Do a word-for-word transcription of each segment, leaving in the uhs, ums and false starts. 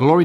Glory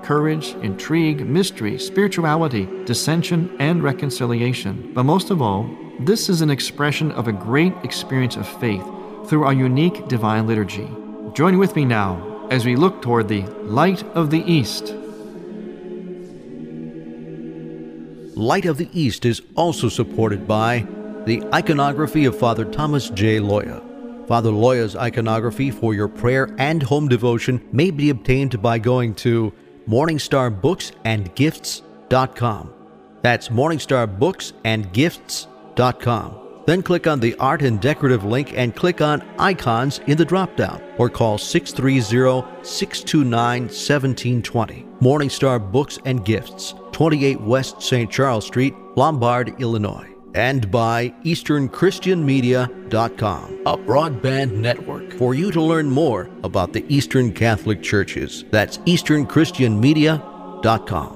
courage, intrigue, mystery, spirituality, dissension, and reconciliation. But most of all, this is an expression of a great experience of faith through our unique divine liturgy. Join with me now as we look toward the Light of the East. Light of the East is also supported by the iconography of Father Thomas J. Loya. Father Loya's iconography for your prayer and home devotion may be obtained by going to Morningstar Books and Gifts dot com. That's Morningstar Books and Gifts dot com. Then click on the Art and Decorative link and click on Icons in the drop-down or call six three zero, six two nine, one seven two zero. Morningstar Books and Gifts, twenty-eight West Saint Charles Street, Lombard, Illinois. And by Eastern Christian Media dot com, a broadband network for you to learn more about the Eastern Catholic Churches. That's Eastern Christian Media dot com.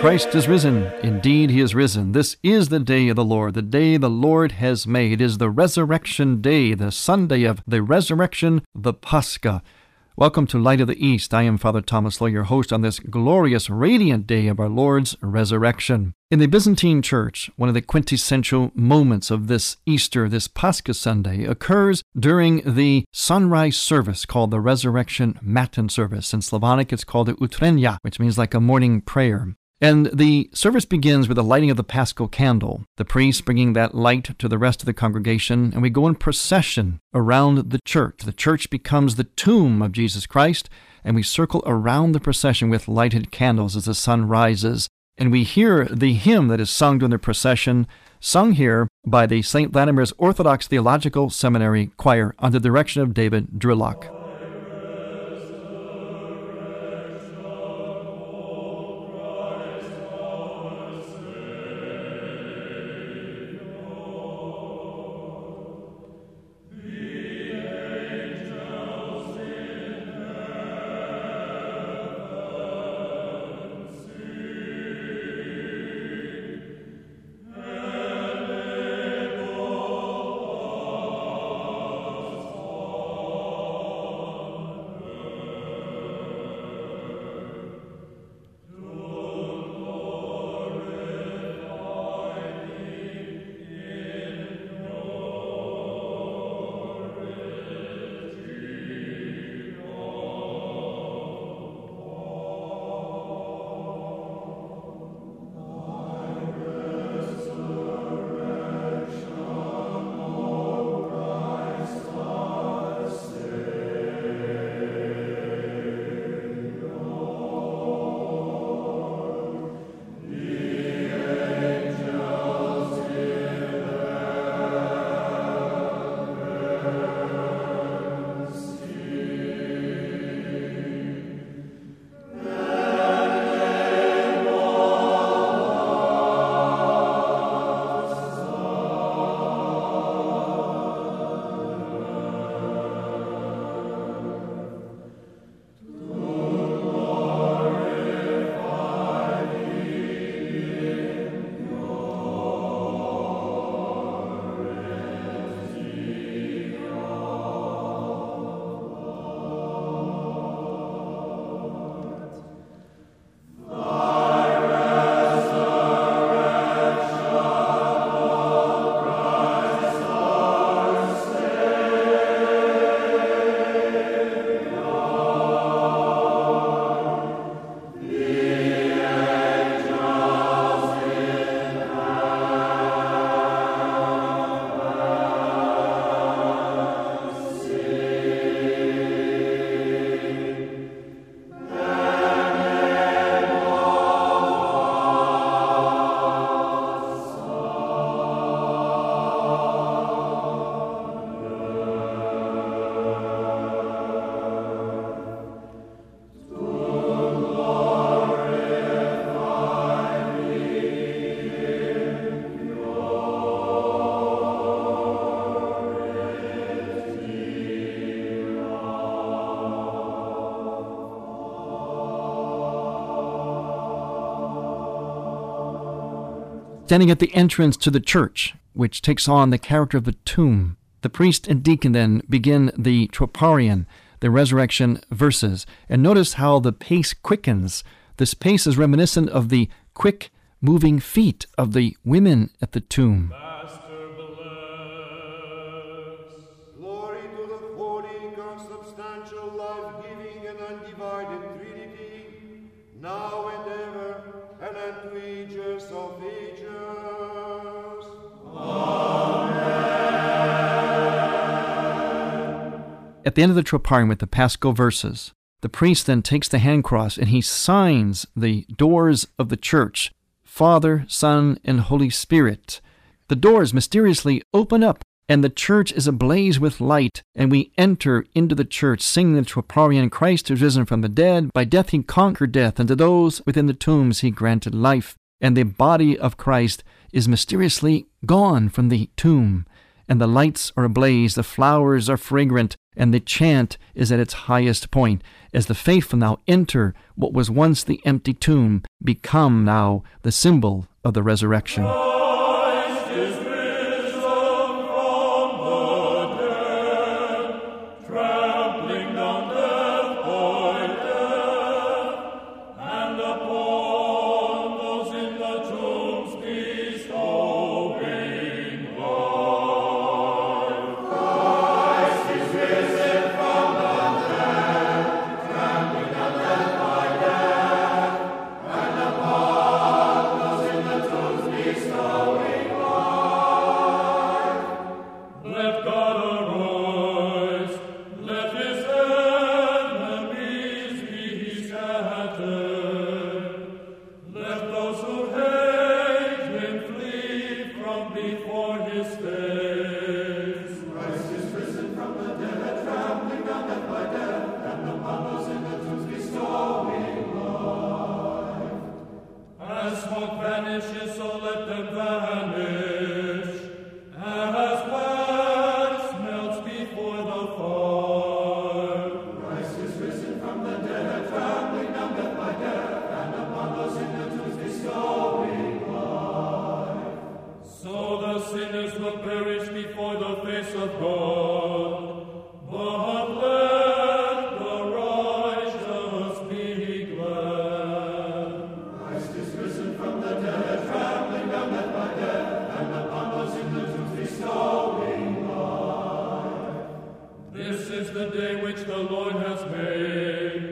Christ is risen. Indeed, he is risen. This is the day of the Lord, the day the Lord has made. It is the resurrection day, the Sunday of the resurrection, the Pascha. Welcome to Light of the East. I am Father Thomas Loya, your host on this glorious, radiant day of our Lord's resurrection. In the Byzantine Church, one of the quintessential moments of this Easter, this Pascha Sunday, occurs during the sunrise service called the Resurrection Matin service. In Slavonic, it's called the Utrenia, which means like a morning prayer. And the service begins with the lighting of the Paschal candle, the priest bringing that light to the rest of the congregation, and we go in procession around the church. The church becomes the tomb of Jesus Christ, and we circle around the procession with lighted candles as the sun rises. And we hear the hymn that is sung during the procession, sung here by the Saint Vladimir's Orthodox Theological Seminary Choir under the direction of David Drillock. standing at the entrance to the church, which takes on the character of a tomb. The priest and deacon then begin the troparion, the resurrection verses. And notice how the pace quickens. This pace is reminiscent of the quick moving feet of the women at the tomb. At the end of the troparion with the Paschal verses, the priest then takes the hand cross and he signs the doors of the church, Father, Son, and Holy Spirit. The doors mysteriously open up and the church is ablaze with light, and we enter into the church singing the troparion, Christ is risen from the dead. By death he conquered death, and to those within the tombs he granted life. And the body of Christ is mysteriously gone from the tomb, and the lights are ablaze, the flowers are fragrant, and the chant is at its highest point, as the faithful now enter what was once the empty tomb, become now the symbol of the resurrection. Christ is risen from the dead, trampling down death by death, and upon those in the tombs bestowing life. Christ is risen from the dead, trampling down death by death, and upon those in the tombs bestowing life. Let God arise, let his enemies be scattered, let those who hate him flee from before his face. Christ is risen from the dead, trampling down death by death, and upon those in the tombs bestowing life. As smoke vanishes, so let them vanish. As wax melts before the fire. Christ is risen from the dead, trampling down death by death, and upon those in the tombs bestowing life. So the sinners will perish before the face of God, but let the righteous be glad. Christ is risen from the dead, trampling down death by death, and upon those in the tombs bestowing life. This is the day which the Lord has made.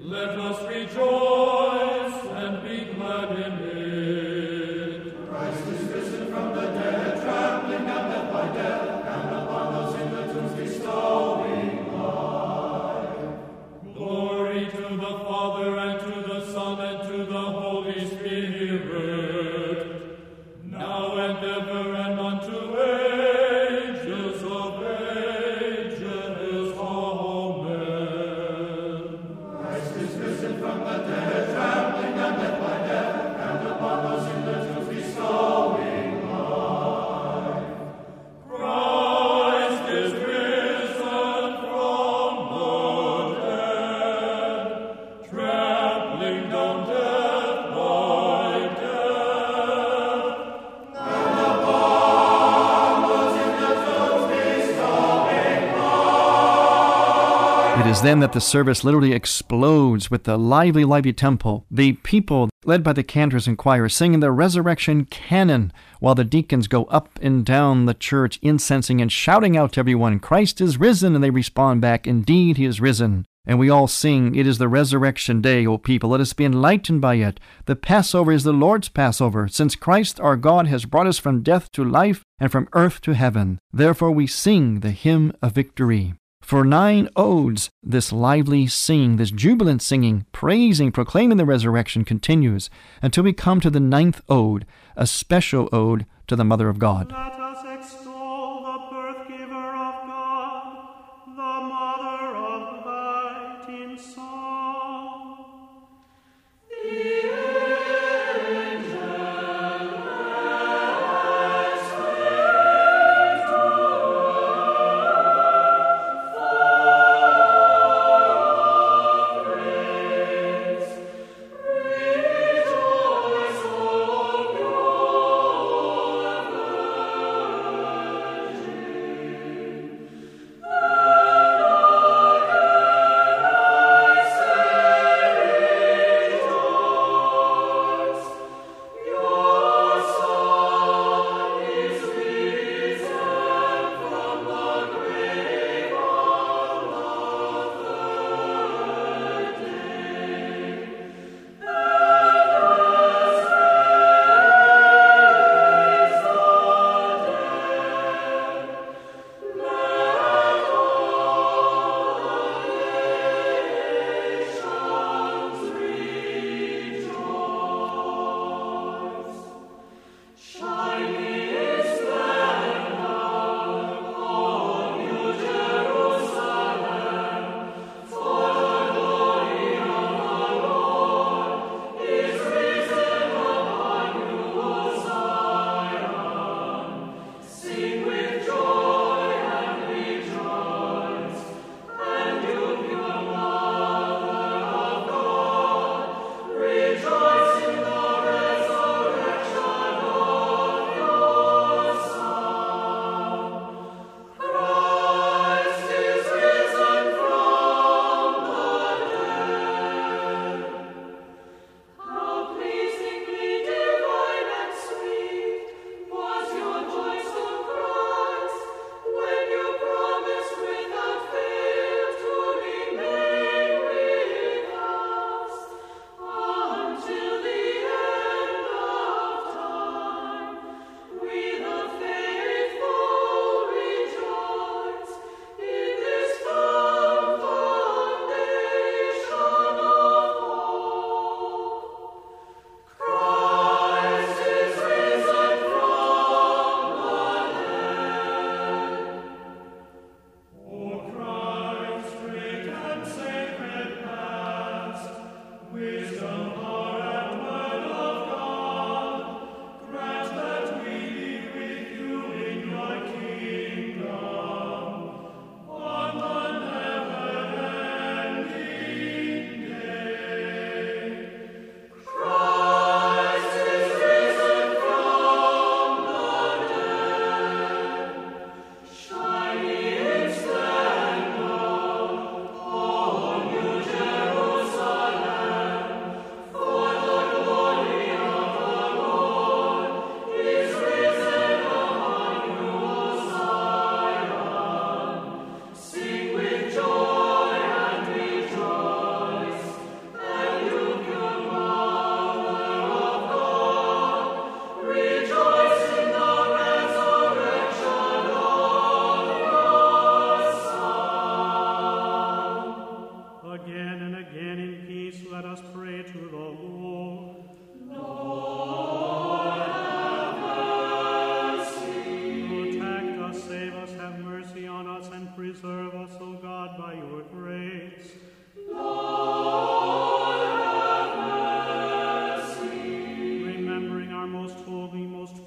Let us rejoice and be glad in it. Christ is risen from the dead, trampling down death by death, and upon those in the tombs bestowing life. Glory to the Father, and to the Son, and to the Holy Spirit, now and ever, and unto ages of ages. Amen. Christ is risen from the dead, trampling down death by death, and upon those in the tombs bestowing life. Christ is risen from the dead, trampling down death by death. It is then that the service literally explodes with the lively, lively tempo. The people, led by the cantors and choirs, singing the resurrection canon, while the deacons go up and down the church, incensing and shouting out to everyone, Christ is risen, and they respond back, indeed he is risen. And we all sing, it is the resurrection day, O people, let us be enlightened by it. The Passover is the Lord's Passover, since Christ our God has brought us from death to life and from earth to heaven. Therefore we sing the hymn of victory. For nine odes, this lively singing, this jubilant singing, praising, proclaiming the resurrection continues until we come to the ninth ode, a special ode to the Mother of God. Let us extol the birth-giver of God, the Mother of Light in song. Rejoice, O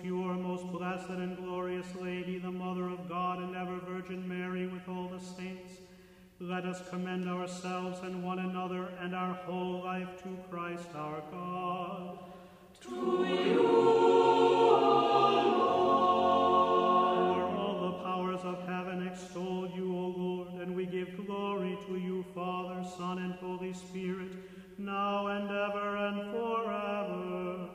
pure, most blessed and glorious Lady, the Mother of God and ever Virgin Mary, with all the saints, let us commend ourselves and one another and our whole life to Christ our God. To you, O Lord. For all the powers of heaven extol you, O Lord, and we give glory to you, Father, Son, and Holy Spirit, now and ever and forever.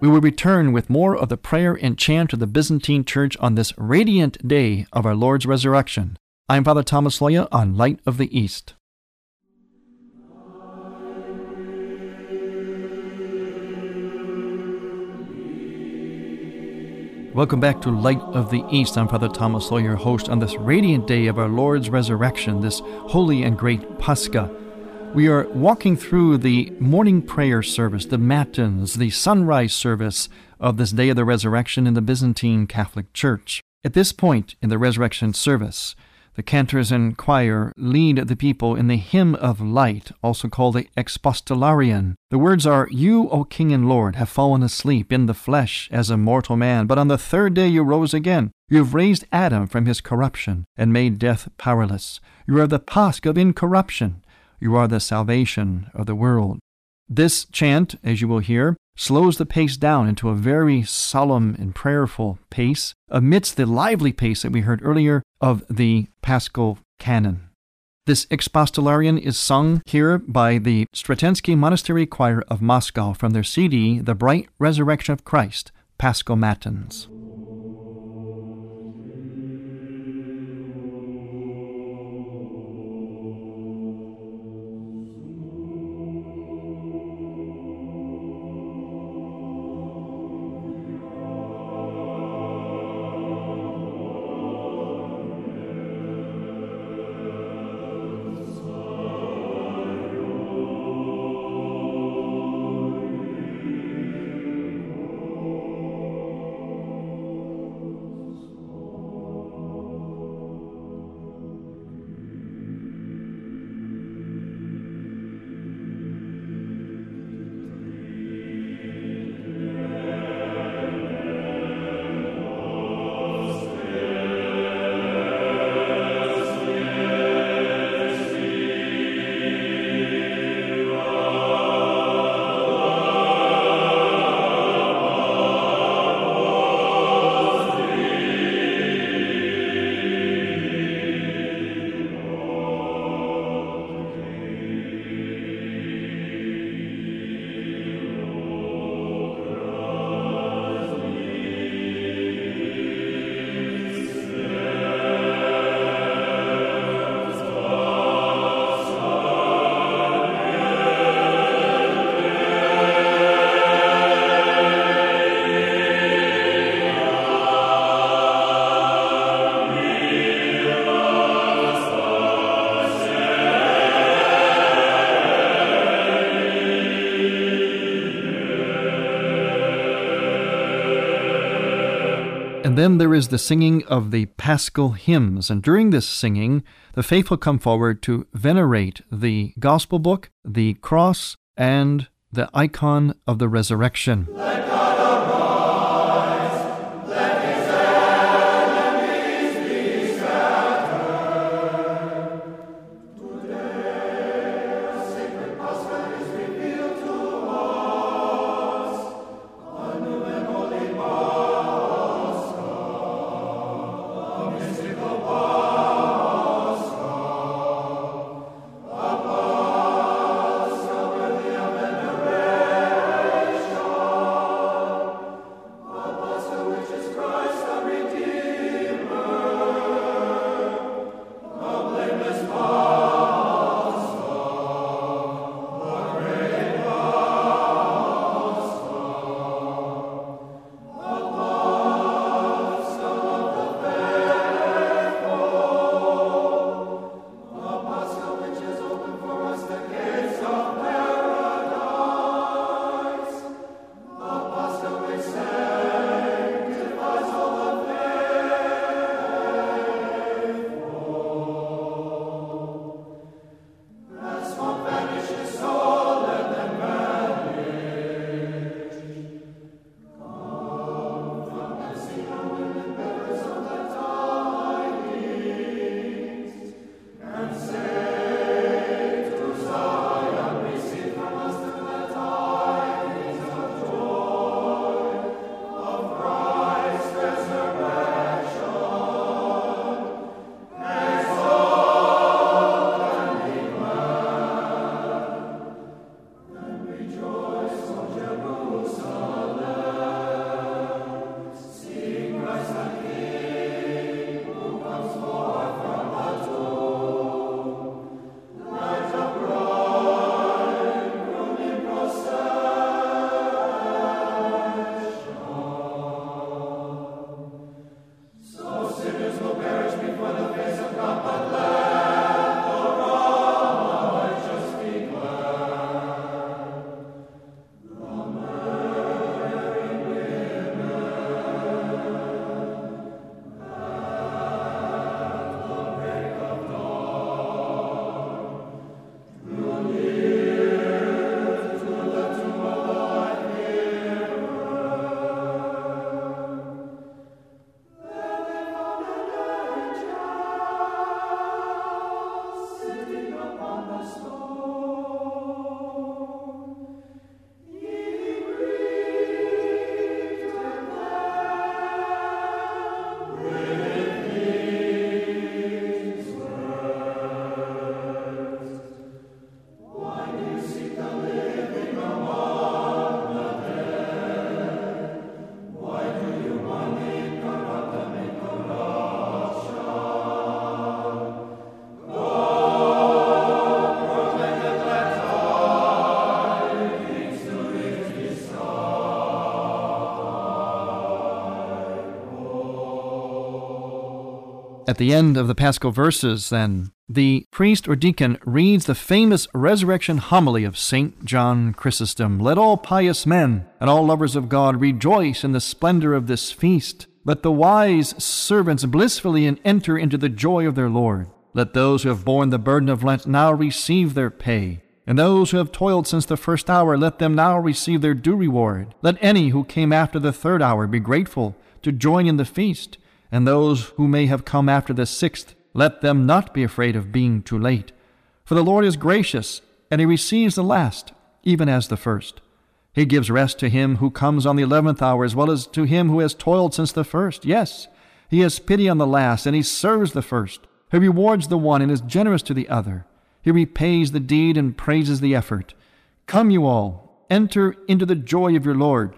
We will return with more of the prayer and chant of the Byzantine Church on this radiant day of our Lord's resurrection. I'm Father Thomas Loya on Light of the East. Welcome back to Light of the East. I'm Father Thomas Loya, your host, on this radiant day of our Lord's resurrection, this holy and great Pascha. We are walking through the morning prayer service, the matins, the sunrise service of this day of the resurrection in the Byzantine Catholic Church. At this point in the resurrection service, the cantors and choir lead the people in the hymn of light, also called the Expostilarion. The words are, "You, O King and Lord, have fallen asleep in the flesh as a mortal man, but on the third day you rose again. You have raised Adam from his corruption and made death powerless. You are the Pascha of incorruption. You are the salvation of the world." This chant, as you will hear, slows the pace down into a very solemn and prayerful pace amidst the lively pace that we heard earlier of the Paschal canon. This Expostilarion is sung here by the Stretensky Monastery Choir of Moscow from their C D, The Bright Resurrection of Christ, Paschal Matins. Then there is the singing of the Paschal hymns, and during this singing, the faithful come forward to venerate the Gospel book, the cross, and the icon of the resurrection. Let God arise, let his enemies be scattered. Today a sacred Pascha is revealed to us, a new and holy Pascha. At the end of the Paschal verses, then, the priest or deacon reads the famous resurrection homily of Saint John Chrysostom. Let all pious men and all lovers of God rejoice in the splendor of this feast. Let the wise servants blissfully enter into the joy of their Lord. Let those who have borne the burden of Lent now receive their pay. And those who have toiled since the first hour, let them now receive their due reward. Let any who came after the third hour be grateful to join in the feast. And those who may have come after the sixth, let them not be afraid of being too late. For the Lord is gracious, and He receives the last, even as the first. He gives rest to him who comes on the eleventh hour, as well as to him who has toiled since the first. Yes, He has pity on the last, and He serves the first. He rewards the one and is generous to the other. He repays the deed and praises the effort. Come, you all, enter into the joy of your Lord.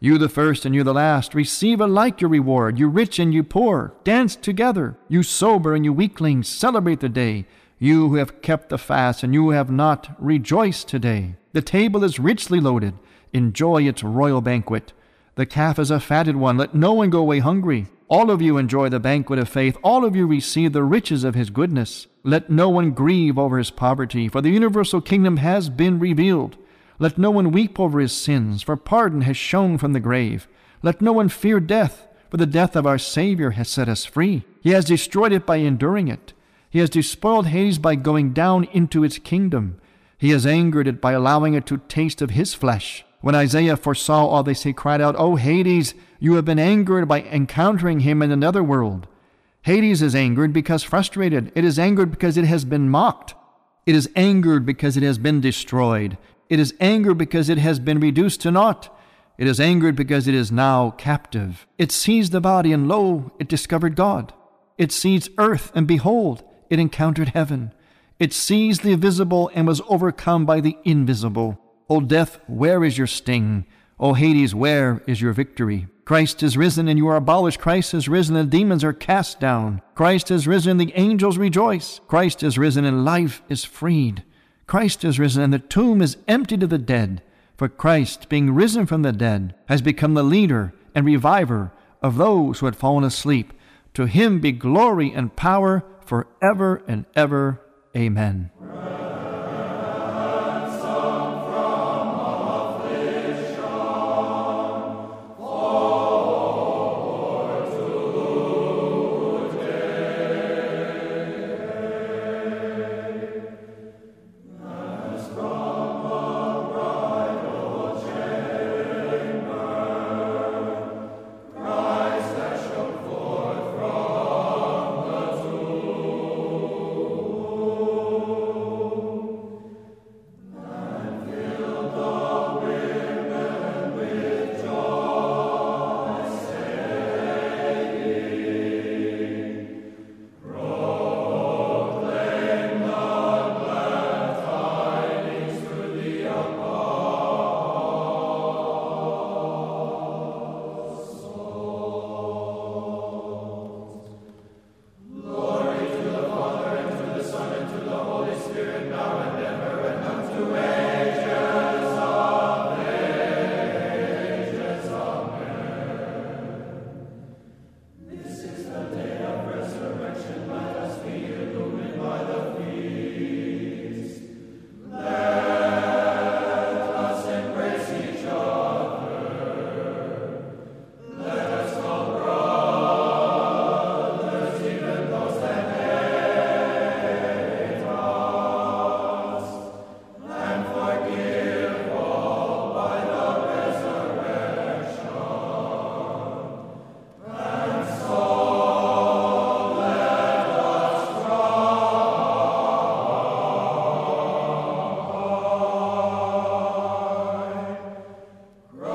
You the first and you the last, receive alike your reward. You rich and you poor, dance together. You sober and you weaklings, celebrate the day. You who have kept the fast and you who have not, rejoice today. The table is richly loaded. Enjoy its royal banquet. The calf is a fatted one. Let no one go away hungry. All of you enjoy the banquet of faith. All of you receive the riches of His goodness. Let no one grieve over his poverty, for the universal kingdom has been revealed. Let no one weep over his sins, for pardon has shone from the grave. Let no one fear death, for the death of our Savior has set us free. He has destroyed it by enduring it. He has despoiled Hades by going down into its kingdom. He has angered it by allowing it to taste of His flesh. When Isaiah foresaw all this, he cried out, O Hades, you have been angered by encountering Him in another world. Hades is angered because frustrated. It is angered because it has been mocked. It is angered because it has been destroyed. It is angered because it has been reduced to naught. It is angered because it is now captive. It seized the body, and lo, it discovered God. It seized earth, and behold, it encountered heaven. It seized the visible and was overcome by the invisible. O death, where is your sting? O Hades, where is your victory? Christ is risen, and you are abolished. Christ is risen, and demons are cast down. Christ is risen, and the angels rejoice. Christ is risen, and life is freed. Christ is risen, and the tomb is empty to the dead. For Christ, being risen from the dead, has become the leader and reviver of those who had fallen asleep. To Him be glory and power forever and ever. Amen.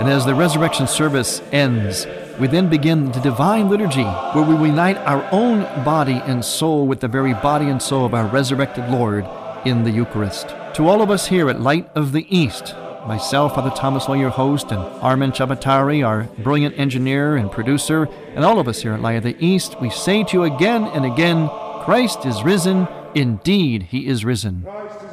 As the resurrection service ends, we then begin the divine liturgy, where we unite our own body and soul with the very body and soul of our resurrected Lord in the Eucharist. To all of us here at Light of the East, myself, Father Thomas Loya, your host, and Armin Chabatari, our brilliant engineer and producer, and all of us here at Light of the East, we say to you again and again, Christ is risen, indeed He is risen.